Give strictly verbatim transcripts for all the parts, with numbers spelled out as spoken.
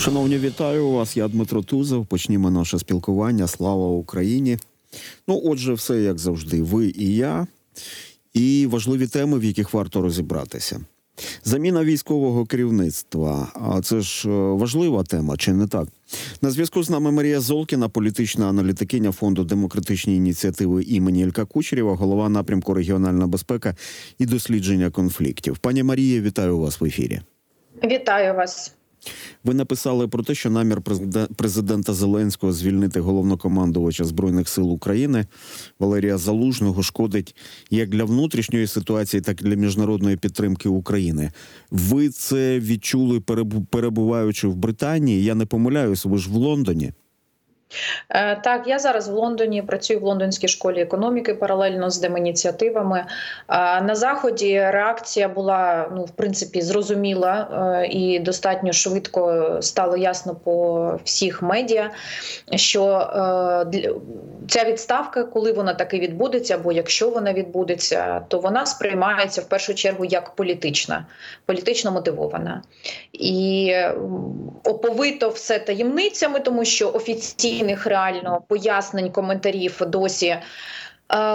Шановні, вітаю вас. Я Дмитро Тузов. Почнімо наше спілкування. Слава Україні. Ну, отже, все як завжди. Ви і я. І важливі теми, в яких варто розібратися. Заміна військового керівництва. А це ж важлива тема, чи не так? На зв'язку з нами Марія Золкіна, політична аналітикиня Фонду демократичні ініціативи імені Ілька Кучерєва, голова напрямку регіональна безпека і дослідження конфліктів. Пані Марія, вітаю вас в ефірі. Вітаю вас. Ви написали про те, що намір президента Зеленського звільнити головнокомандувача Збройних сил України Валерія Залужного шкодить як для внутрішньої ситуації, так і для міжнародної підтримки України. Ви це відчули, перебуваючи в Британії? Я не помиляюсь, ви ж в Лондоні? Так, я зараз в Лондоні, працюю в Лондонській школі економіки паралельно з демініціативами. На Заході реакція була, ну, в принципі, зрозуміла і достатньо швидко стало ясно по всіх медіа, що ця відставка, коли вона таки відбудеться, або якщо вона відбудеться, то вона сприймається в першу чергу як політична, політично мотивована. І оповито все таємницями, тому що офіційно реально пояснень, коментарів досі, е,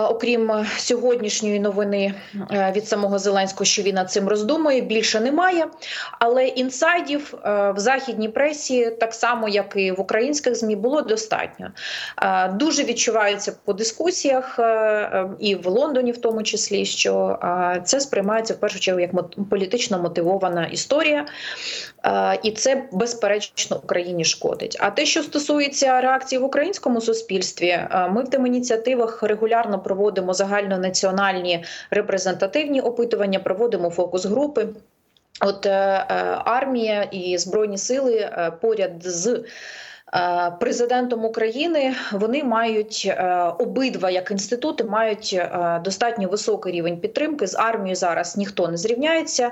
окрім сьогоднішньої новини е, від самого Зеленського, що він над цим роздумує, більше немає. Але інсайдів е, в західній пресі, так само, як і в українських ЗМІ, було достатньо. Е, дуже відчувається по дискусіях, е, е, і в Лондоні в тому числі, що е, це сприймається в першу чергу як мот- політично мотивована історія. І це, безперечно, Україні шкодить. А те, що стосується реакції в українському суспільстві, ми в демініціативах регулярно проводимо загальнонаціональні репрезентативні опитування, проводимо фокус-групи. От армія і Збройні сили поряд з президентом України, вони мають, обидва як інститути, мають достатньо високий рівень підтримки. З армією зараз ніхто не зрівняється,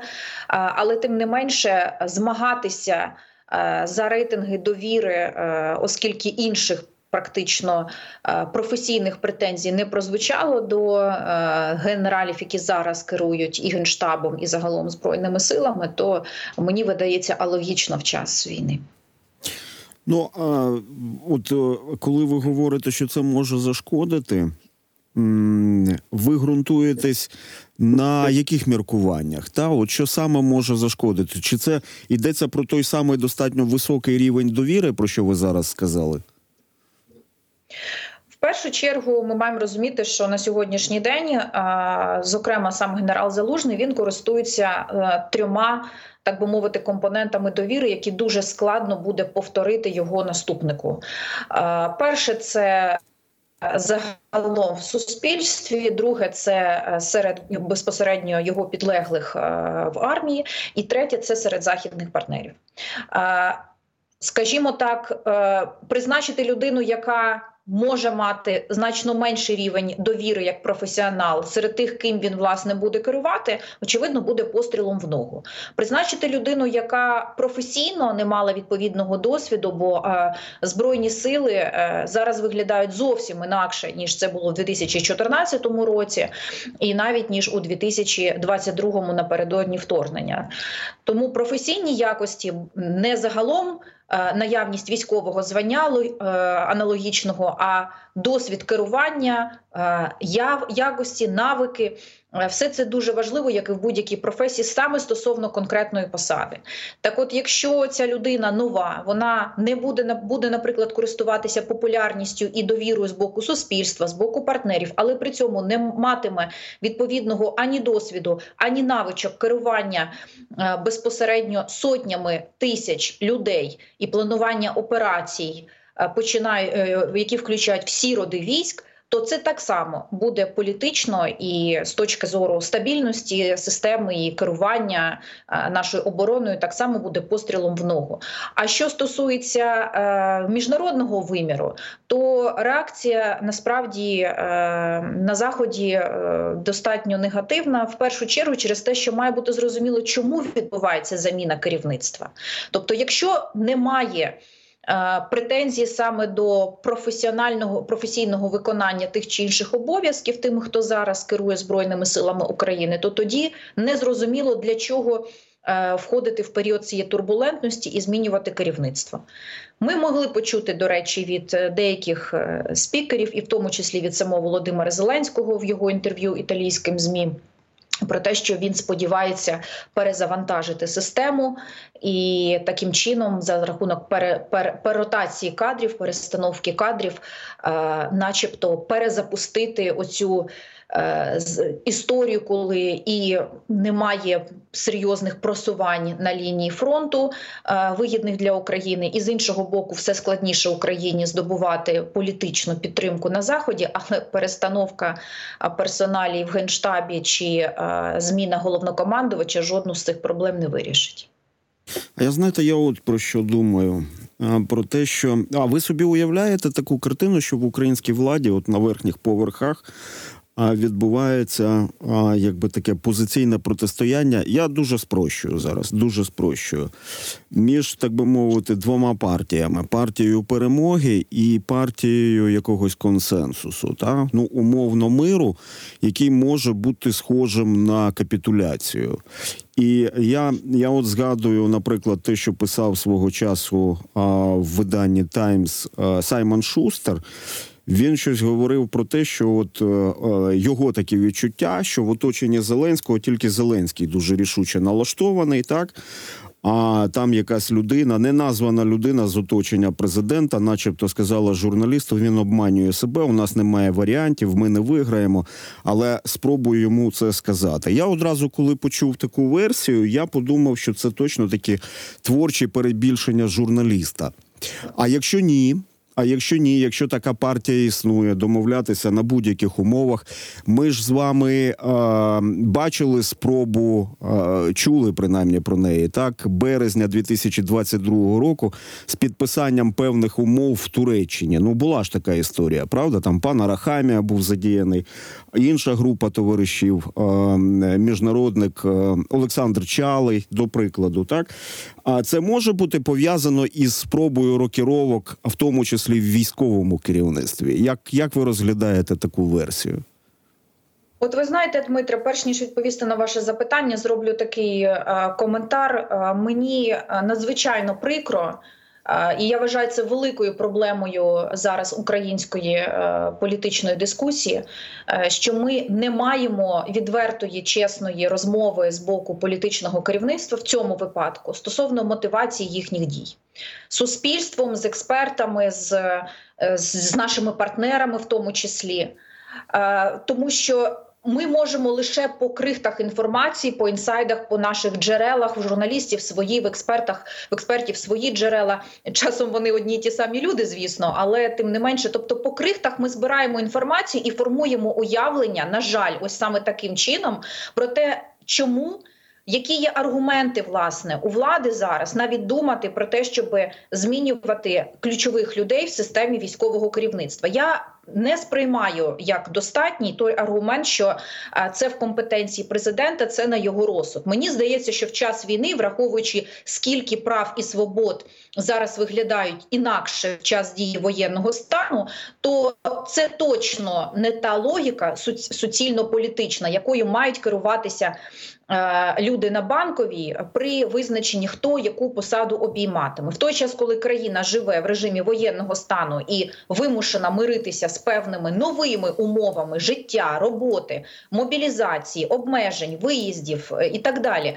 але тим не менше змагатися за рейтинги довіри, оскільки інших практично професійних претензій не прозвучало до генералів, які зараз керують і Генштабом, і загалом Збройними силами, то мені видається алогічно в час війни. Ну, а от коли ви говорите, що це може зашкодити, ви ґрунтуєтесь на яких міркуваннях? Та? От що саме може зашкодити? Чи це йдеться про той самий достатньо високий рівень довіри, про що ви зараз сказали? В першу чергу ми маємо розуміти, що на сьогоднішній день, зокрема сам генерал Залужний, він користується трьома, так би мовити, компонентами довіри, які дуже складно буде повторити його наступнику. Перше – це загалом в суспільстві, друге – це серед безпосередньо його підлеглих в армії, і третє – це серед західних партнерів. Скажімо так, призначити людину, яка може мати значно менший рівень довіри як професіонал серед тих, ким він, власне, буде керувати, очевидно, буде пострілом в ногу. Призначити людину, яка професійно не мала відповідного досвіду, бо е, Збройні сили е, зараз виглядають зовсім інакше, ніж це було в дві тисячі чотирнадцятому році і навіть ніж у дві тисячі двадцять другому напередодні вторгнення. Тому професійні якості не загалом наявність військового звання аналогічного, а досвід керування, якості, навики – все це дуже важливо, як і в будь-якій професії, саме стосовно конкретної посади. Так от, якщо ця людина нова, вона не буде, буде, наприклад, користуватися популярністю і довірою з боку суспільства, з боку партнерів, але при цьому не матиме відповідного ані досвіду, ані навичок керування безпосередньо сотнями тисяч людей і планування операцій, які включають всі роди військ, то це так само буде політично і з точки зору стабільності системи і керування нашою обороною так само буде пострілом в ногу. А що стосується міжнародного виміру, то реакція насправді на Заході достатньо негативна, в першу чергу через те, що має бути зрозуміло, чому відбувається заміна керівництва. Тобто, якщо немає претензії саме до професіонального професійного виконання тих чи інших обов'язків тим, хто зараз керує Збройними силами України, то тоді незрозуміло, для чого входити в період цієї турбулентності і змінювати керівництво. Ми могли почути, до речі, від деяких спікерів, і в тому числі від самого Володимира Зеленського в його інтерв'ю італійським ЗМІ, про те, що він сподівається перезавантажити систему і таким чином за рахунок пере, пер, переротації кадрів, перестановки кадрів, е, начебто перезапустити оцю е, історію, коли і немає серйозних просувань на лінії фронту, е, вигідних для України, і з іншого боку все складніше Україні здобувати політичну підтримку на Заході, але перестановка персоналів в Генштабі чи зміна головнокомандувача жодну з цих проблем не вирішить. А я, знаєте, я от про що думаю. Про те, що... А ви собі уявляєте таку картину, що в українській владі, от на верхніх поверхах, відбувається якби таке позиційне протистояння, я дуже спрощую зараз, дуже спрощую, між, так би мовити, двома партіями. Партією перемоги і партією якогось консенсусу, та? Ну, умовно миру, який може бути схожим на капітуляцію. І я, я от згадую, наприклад, те, що писав свого часу а, в виданні «Таймс» а, Саймон Шустер. Він щось говорив про те, що от е, його такі відчуття, що в оточенні Зеленського тільки Зеленський дуже рішуче налаштований, так? А там якась людина, неназвана людина з оточення президента, начебто сказала журналісту, він обманює себе, у нас немає варіантів, ми не виграємо, але спробую йому це сказати. Я одразу, коли почув таку версію, я подумав, що це точно такі творчі перебільшення журналіста. А якщо ні... А якщо ні, якщо така партія існує, домовлятися на будь-яких умовах. Ми ж з вами е, бачили спробу, е, чули принаймні про неї, так, березня дві тисячі двадцять другого року з підписанням певних умов в Туреччині. Ну, була ж така історія, правда? Там пан Арахамія був задіяний, інша група товаришів, е, міжнародник е, Олександр Чалий, до прикладу, так? А це може бути пов'язано із спробою рокіровок, в тому числі в військовому керівництві. Як, як ви розглядаєте таку версію? От ви знаєте, Дмитре, перш ніж відповісти на ваше запитання, зроблю такий е, коментар. Е, мені надзвичайно прикро, е, і я вважаю це великою проблемою зараз української е, політичної дискусії, е, що ми не маємо відвертої, чесної розмови з боку політичного керівництва в цьому випадку стосовно мотивації їхніх дій. Суспільством, з експертами, з, з нашими партнерами в тому числі. Тому що ми можемо лише по крихтах інформації, по інсайдах, по наших джерелах, в журналістів свої, в експертах, в експертів свої джерела. Часом вони одні й ті самі люди, звісно, але тим не менше. Тобто по крихтах ми збираємо інформацію і формуємо уявлення, на жаль, ось саме таким чином, про те, чому... Які є аргументи, власне, у влади зараз навіть думати про те, щоб змінювати ключових людей в системі військового керівництва? Я не сприймаю як достатній той аргумент, що це в компетенції президента, це на його розсуд. Мені здається, що в час війни, враховуючи, скільки прав і свобод зараз виглядають інакше в час дії воєнного стану, то це точно не та логіка суцільно-політична, якою мають керуватися люди на Банковій при визначенні, хто яку посаду обійматиме. В той час, коли країна живе в режимі воєнного стану і вимушена миритися з певними новими умовами життя, роботи, мобілізації, обмежень, виїздів і так далі,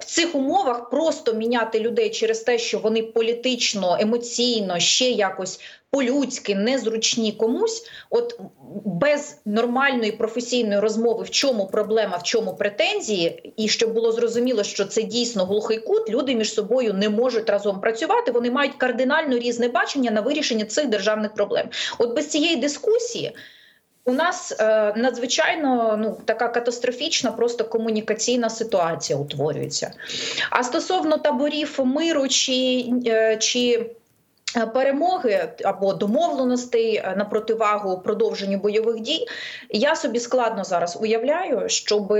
в цих умовах просто міняти людей через те, що вони політично, емоційно, ще якось по-людськи, незручні комусь, от без нормальної професійної розмови, в чому проблема, в чому претензії, і щоб було зрозуміло, що це дійсно глухий кут, люди між собою не можуть разом працювати, вони мають кардинально різне бачення на вирішення цих державних проблем. От без цієї дискусії у нас е, надзвичайно ну, така катастрофічна просто комунікаційна ситуація утворюється. А стосовно таборів миру чи... Е, чи перемоги або домовленостей на противагу продовженню бойових дій, я собі складно зараз уявляю, щоб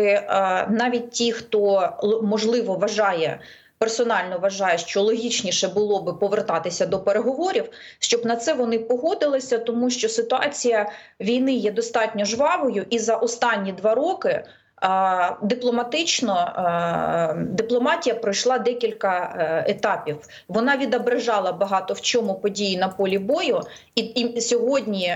навіть ті, хто, можливо, вважає, персонально вважає, що логічніше було би повертатися до переговорів, щоб на це вони погодилися, тому що ситуація війни є достатньо жвавою, і за останні два роки дипломатично дипломатія пройшла декілька етапів. Вона відображала багато в чому події на полі бою. І, і сьогодні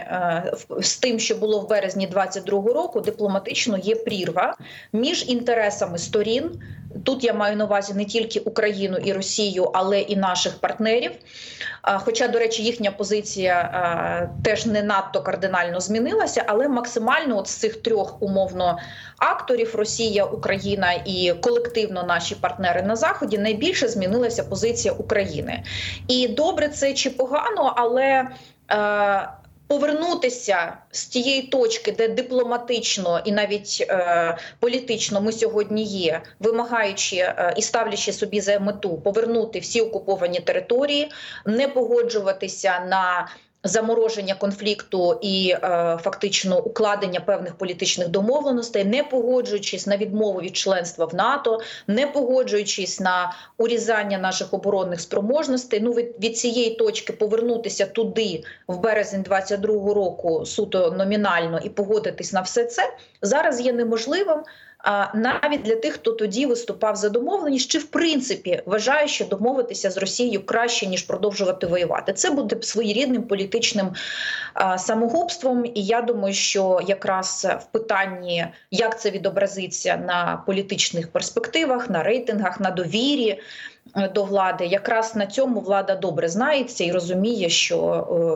з тим, що було в березні двадцять другого року, дипломатично є прірва між інтересами сторін. Тут я маю на увазі не тільки Україну і Росію, але і наших партнерів. Хоча, до речі, їхня позиція теж не надто кардинально змінилася, але максимально от з цих трьох умовно акторів Росія, Україна і колективно наші партнери на Заході найбільше змінилася позиція України. І добре це чи погано, але е, повернутися з тієї точки, де дипломатично і навіть е, політично ми сьогодні є, вимагаючи е, і ставлячи собі за мету повернути всі окуповані території, не погоджуватися на замороження конфлікту і е, фактично укладення певних політичних домовленостей, не погоджуючись на відмову від членства в НАТО, не погоджуючись на урізання наших оборонних спроможностей. Ну, від, від цієї точки повернутися туди в березень двадцять другого року суто номінально і погодитись на все це зараз є неможливим, навіть для тих, хто тоді виступав за домовленість, чи в принципі вважає, що домовитися з Росією краще, ніж продовжувати воювати. Це буде своєрідним політичним самогубством, і я думаю, що якраз в питанні, як це відобразиться на політичних перспективах, на рейтингах, на довірі до влади, якраз на цьому влада добре знається і розуміє, що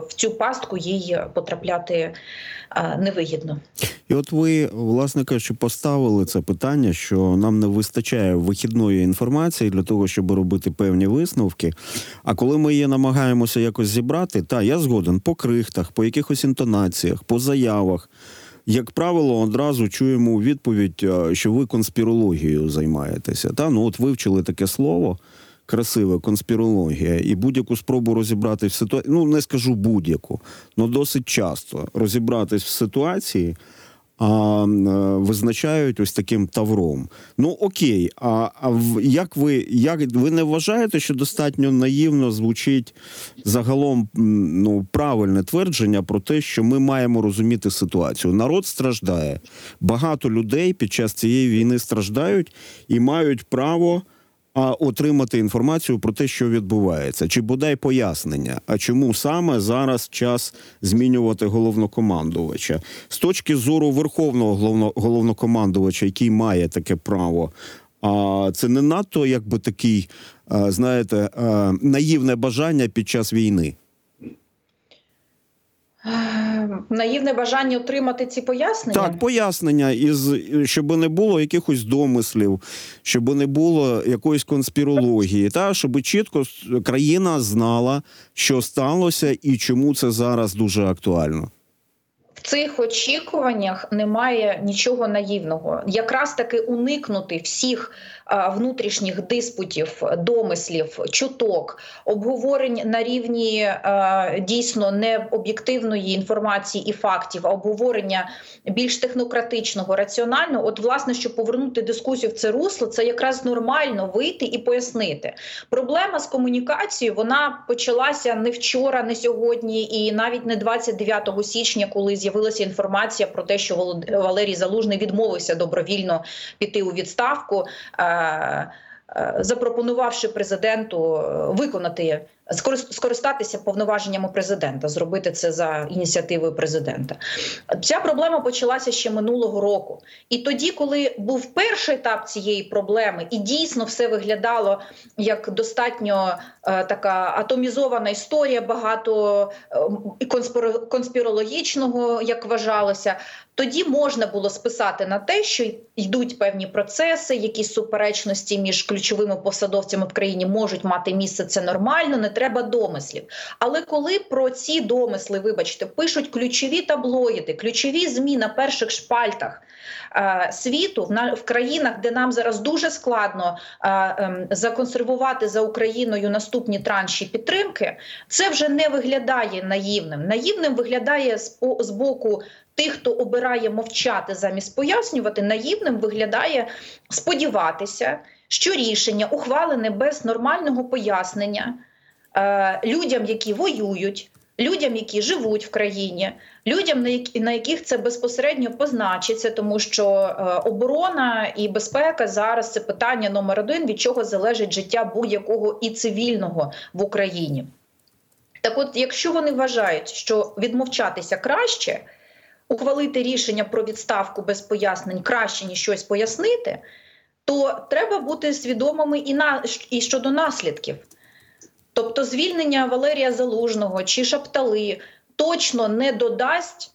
в цю пастку їй потрапляти невигідно. І от ви, власне кажучи, поставили це питання, що нам не вистачає вихідної інформації для того, щоб робити певні висновки. А коли ми її намагаємося якось зібрати, та, я згоден, по крихтах, по якихось інтонаціях, по заявах, як правило, одразу чуємо відповідь, що ви конспірологією займаєтеся. Та? Ну от вивчили таке слово, красиве, конспірологія, і будь-яку спробу розібратись в ситуації, ну не скажу будь-яку, але досить часто розібратись в ситуації, а визначають ось таким тавром. Ну окей, а, а як ви, як ви не вважаєте, що достатньо наївно звучить загалом ну, правильне твердження про те, що ми маємо розуміти ситуацію? Народ страждає, багато людей під час цієї війни страждають і мають право а, отримати інформацію про те, що відбувається, чи бодай пояснення, а чому саме зараз час змінювати головнокомандувача. З точки зору верховного головно, головнокомандувача, який має таке право, а це не надто якби такий, а, знаєте, а, наївне бажання під час війни. Наївне бажання отримати ці пояснення? Так, пояснення, із, щоб не було якихось домислів, щоб не було якоїсь конспірології, та, щоб чітко країна знала, що сталося і чому це зараз дуже актуально. В цих очікуваннях немає нічого наївного. Якраз таки уникнути всіх внутрішніх диспутів, домислів, чуток, обговорень на рівні дійсно не об'єктивної інформації і фактів, а обговорення більш технократичного, раціонального. От, власне, щоб повернути дискусію в це русло, це якраз нормально вийти і пояснити. Проблема з комунікацією, вона почалася не вчора, не сьогодні і навіть не двадцять дев'ятого січня, коли з'явилася інформація про те, що Валерій Залужний відмовився добровільно піти у відставку, запропонувавши президенту виконати, скористатися повноваженнями президента, зробити це за ініціативою президента. Ця проблема почалася ще минулого року. І тоді, коли був перший етап цієї проблеми, і дійсно все виглядало як достатньо е, така атомізована історія, багато е, конспір, конспірологічного, як вважалося, тоді можна було списати на те, що йдуть певні процеси, якісь суперечності між ключовими посадовцями в країні можуть мати місце, це нормально, не треба домислів. Але коли про ці домисли, вибачте, пишуть ключові таблоїди, ключові ЗМІ на перших шпальтах е, світу, в, в країнах, де нам зараз дуже складно е, е, законсервувати за Україною наступні транші підтримки, це вже не виглядає наївним. Наївним виглядає з, з боку тих, хто обирає мовчати замість пояснювати, наївним виглядає сподіватися, що рішення ухвалене без нормального пояснення людям, які воюють, людям, які живуть в країні, людям, на яких це безпосередньо позначиться, тому що оборона і безпека зараз – це питання номер один, від чого залежить життя будь-якого і цивільного в Україні. Так от, якщо вони вважають, що відмовчатися краще, ухвалити рішення про відставку без пояснень краще, ніж щось пояснити, то треба бути свідомими і, на, і щодо наслідків. Тобто звільнення Валерія Залужного чи Шаптали точно не додасть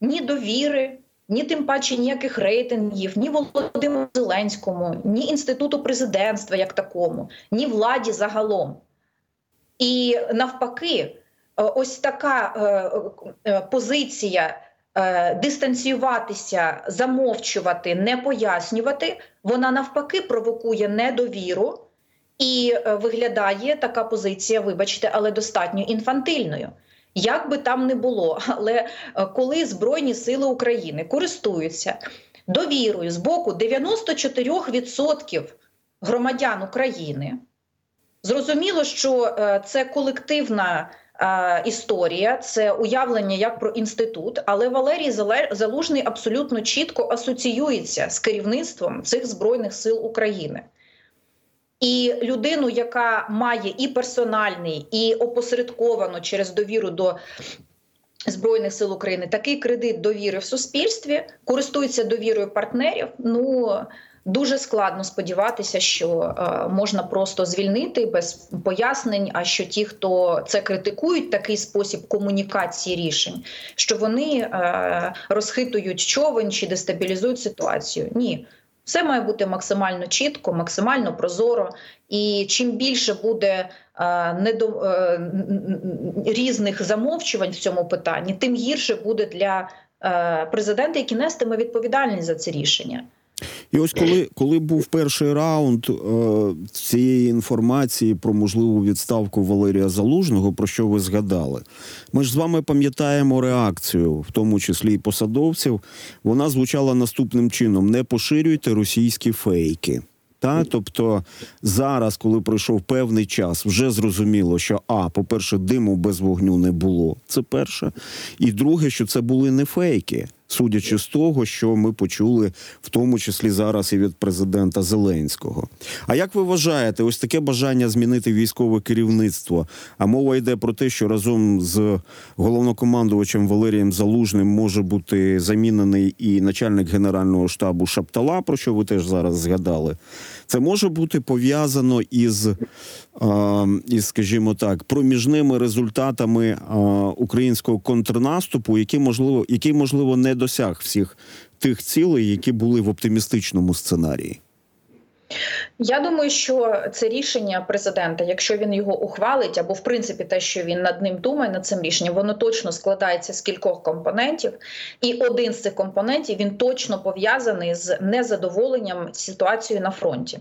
ні довіри, ні тим паче ніяких рейтингів, ні Володимиру Зеленському, ні інституту президентства як такому, ні владі загалом. І навпаки, ось така позиція дистанціюватися, замовчувати, не пояснювати, вона навпаки провокує недовіру і виглядає така позиція, вибачте, але достатньо інфантильною. Як би там не було, але коли Збройні сили України користуються довірою з боку дев'яносто чотири відсотки громадян України, зрозуміло, що це колективна історія, це уявлення як про інститут, але Валерій Залужний абсолютно чітко асоціюється з керівництвом цих Збройних сил України. І людину, яка має і персональний, і опосередковано через довіру до Збройних сил України такий кредит довіри в суспільстві, користується довірою партнерів, ну, дуже складно сподіватися, що е, можна просто звільнити без пояснень, а що ті, хто це критикують, такий спосіб комунікації рішень, що вони е, розхитують човен чи дестабілізують ситуацію. Ні. Все має бути максимально чітко, максимально прозоро. І чим більше буде е, недо, е, різних замовчувань в цьому питанні, тим гірше буде для е, президента, який нестиме відповідальність за це рішення. І ось коли, коли був перший раунд е, цієї інформації про можливу відставку Валерія Залужного, про що ви згадали, ми ж з вами пам'ятаємо реакцію, в тому числі і посадовців, вона звучала наступним чином: не поширюйте російські фейки. Та? Тобто зараз, коли пройшов певний час, вже зрозуміло, що, а, по-перше, диму без вогню не було, це перше, і друге, що це були не фейки, судячи з того, що ми почули, в тому числі зараз і від президента Зеленського. А як ви вважаєте, ось таке бажання змінити військове керівництво, а мова йде про те, що разом з головнокомандувачем Валерієм Залужним може бути замінений і начальник Генерального штабу Шаптала, про що ви теж зараз згадали, це може бути пов'язано із, із, скажімо так, проміжними результатами українського контрнаступу, який, можливо, який, можливо, не досяг всіх тих цілей, які були в оптимістичному сценарії? Я думаю, що це рішення президента, якщо він його ухвалить, або, в принципі, те, що він над ним думає, над цим рішенням, воно точно складається з кількох компонентів. І один з цих компонентів, він точно пов'язаний з незадоволенням ситуацією на фронті.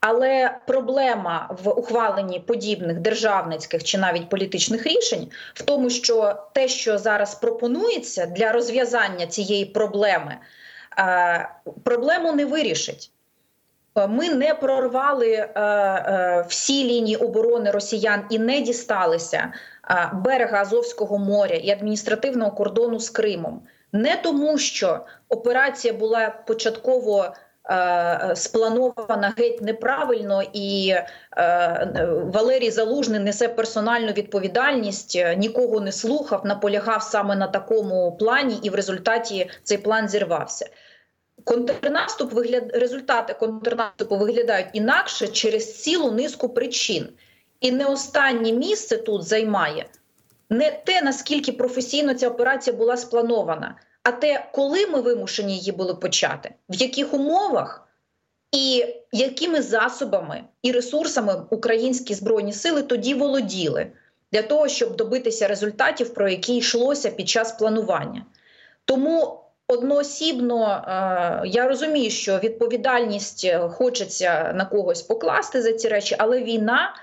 Але проблема в ухваленні подібних державницьких чи навіть політичних рішень в тому, що те, що зараз пропонується для розв'язання цієї проблеми, проблему не вирішить. Ми не прорвали всі лінії оборони росіян і не дісталися берега Азовського моря і адміністративного кордону з Кримом. Не тому, що операція була початково спланована геть неправильно, і Валерій Залужний несе персональну відповідальність, нікого не слухав, наполягав саме на такому плані, і в результаті цей план зірвався. Контрнаступ вигляд... Результати контрнаступу виглядають інакше через цілу низку причин. І не останнє місце тут займає не те, наскільки професійно ця операція була спланована, а те, коли ми вимушені її були почати, в яких умовах і якими засобами і ресурсами українські Збройні сили тоді володіли для того, щоб добитися результатів, про які йшлося під час планування. Тому одноосібно я розумію, що відповідальність хочеться на когось покласти за ці речі, але війна,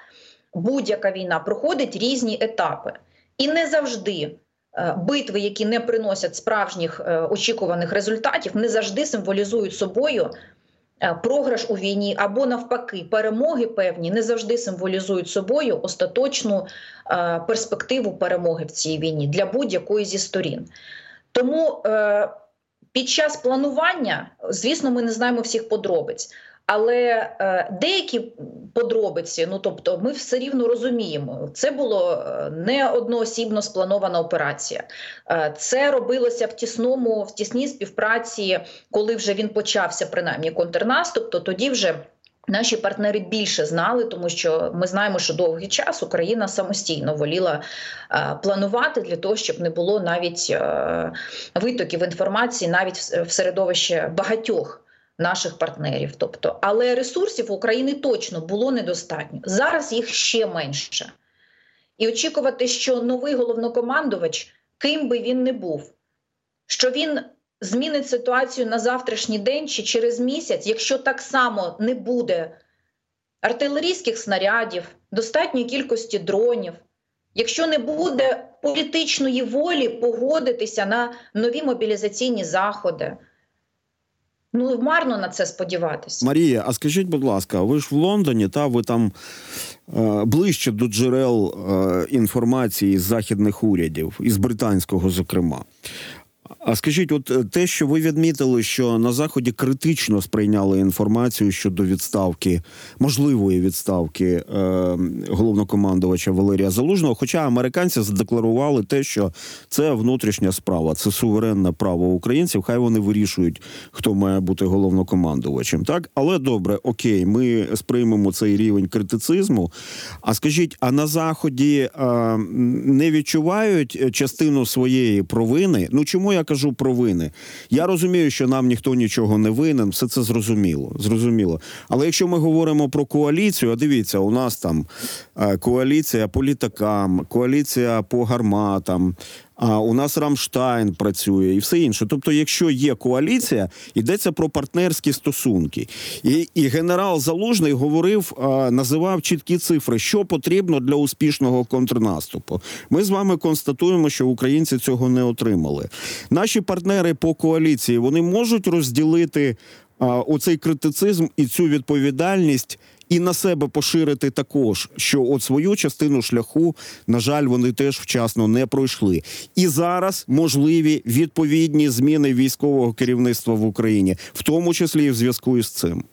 будь-яка війна, проходить різні етапи. І не завжди битви, які не приносять справжніх очікуваних результатів, не завжди символізують собою програш у війні або навпаки перемоги певні не завжди символізують собою остаточну перспективу перемоги в цій війні для будь-якої зі сторін. Тому під час планування, звісно, ми не знаємо всіх подробиць, але деякі подробиці, ну тобто ми все рівно розуміємо, це було не одноосібно спланована операція. Це робилося в тісному, в тісній співпраці, коли вже він почався, принаймні, контрнаступ, то тоді вже наші партнери більше знали, тому що ми знаємо, що довгий час Україна самостійно воліла планувати для того, щоб не було навіть витоків інформації навіть в середовище багатьох наших партнерів. Тобто, але ресурсів у України точно було недостатньо. Зараз їх ще менше. І очікувати, що новий головнокомандувач, ким би він не був, що він змінить ситуацію на завтрашній день чи через місяць, якщо так само не буде артилерійських снарядів, достатньої кількості дронів, якщо не буде політичної волі погодитися на нові мобілізаційні заходи, ну, марно на це сподіватися. Марія, а скажіть, будь ласка, ви ж в Лондоні, та ви там е, ближче до джерел е, інформації з західних урядів, із британського, зокрема. А скажіть, от те, що ви відмітили, що на Заході критично сприйняли інформацію щодо відставки, можливої відставки е, головнокомандувача Валерія Залужного, хоча американці задекларували те, що це внутрішня справа, це суверенне право українців, хай вони вирішують, хто має бути головнокомандувачем, так? Але добре, окей, ми сприймемо цей рівень критицизму. А скажіть, а на Заході е, не відчувають частину своєї провини? Ну, чому я кажу про вини. Я розумію, що нам ніхто нічого не винен, все це зрозуміло. зрозуміло. Але якщо ми говоримо про коаліцію, а дивіться, у нас там коаліція по літакам, коаліція по гарматам, а у нас Рамштайн працює і все інше. Тобто, якщо є коаліція, йдеться про партнерські стосунки. І, і генерал Залужний говорив, а, називав чіткі цифри, що потрібно для успішного контрнаступу. Ми з вами констатуємо, що українці цього не отримали. Наші партнери по коаліції, вони можуть розділити а, оцей критицизм і цю відповідальність і на себе поширити також, що от свою частину шляху, на жаль, вони теж вчасно не пройшли. І зараз можливі відповідні зміни військового керівництва в Україні, в тому числі і в зв'язку із цим.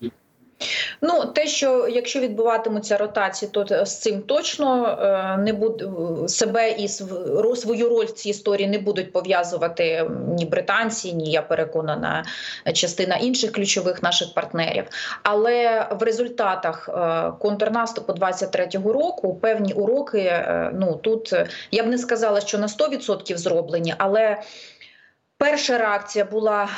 Ну, те, що якщо відбуватимуться ротації, то з цим точно не буде себе і свою роль в цій історії не будуть пов'язувати ні британці, ні, я переконана, частина інших ключових наших партнерів. Але в результатах контрнаступу двадцять третього року певні уроки, ну, тут я б не сказала, що на сто відсотків зроблені, але перша реакція була,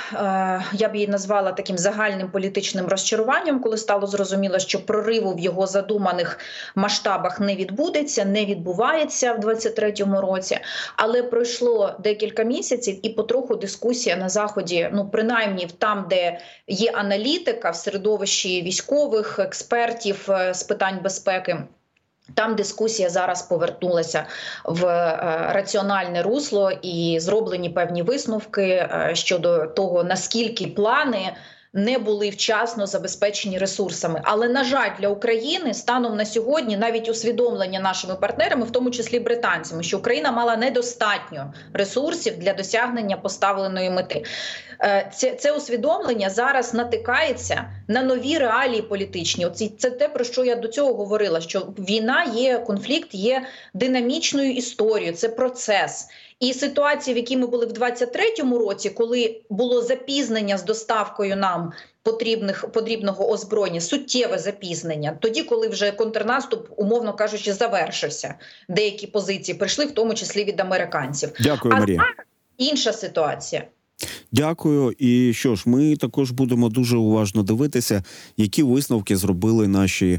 я б її назвала таким загальним політичним розчаруванням, коли стало зрозуміло, що прориву в його задуманих масштабах не відбудеться, не відбувається в двадцять третьому році. Але пройшло декілька місяців і потроху дискусія на Заході, ну принаймні там, де є аналітика, в середовищі військових, експертів з питань безпеки, там дискусія зараз повернулася в раціональне русло і зроблені певні висновки щодо того, наскільки плани не були вчасно забезпечені ресурсами. Але, на жаль, для України станом на сьогодні навіть усвідомлення нашими партнерами, в тому числі британцями, що Україна мала недостатньо ресурсів для досягнення поставленої мети. Це, це усвідомлення зараз натикається на нові реалії політичні. Оце, це те, про що я до цього говорила, що війна є, конфлікт є динамічною історією, це процес. І ситуації, в якій ми були в двадцять третьому році, коли було запізнення з доставкою нам потрібних, потрібного озброєння, суттєве запізнення, тоді, коли вже контрнаступ, умовно кажучи, завершився. Деякі позиції прийшли, в тому числі від американців. Дякую, Марія. А зараз інша ситуація. Дякую. І що ж, ми також будемо дуже уважно дивитися, які висновки зробили наші,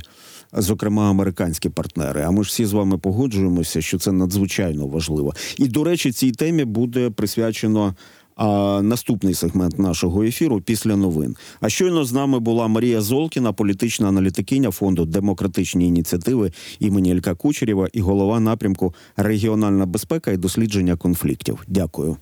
зокрема, американські партнери. А ми ж всі з вами погоджуємося, що це надзвичайно важливо. І, до речі, цій темі буде присвячено а, наступний сегмент нашого ефіру після новин. А щойно з нами була Марія Золкіна, політична аналітикиня Фонду демократичні ініціативи імені Ілька Кучерєва і голова напрямку «Регіональна безпека і дослідження конфліктів». Дякую.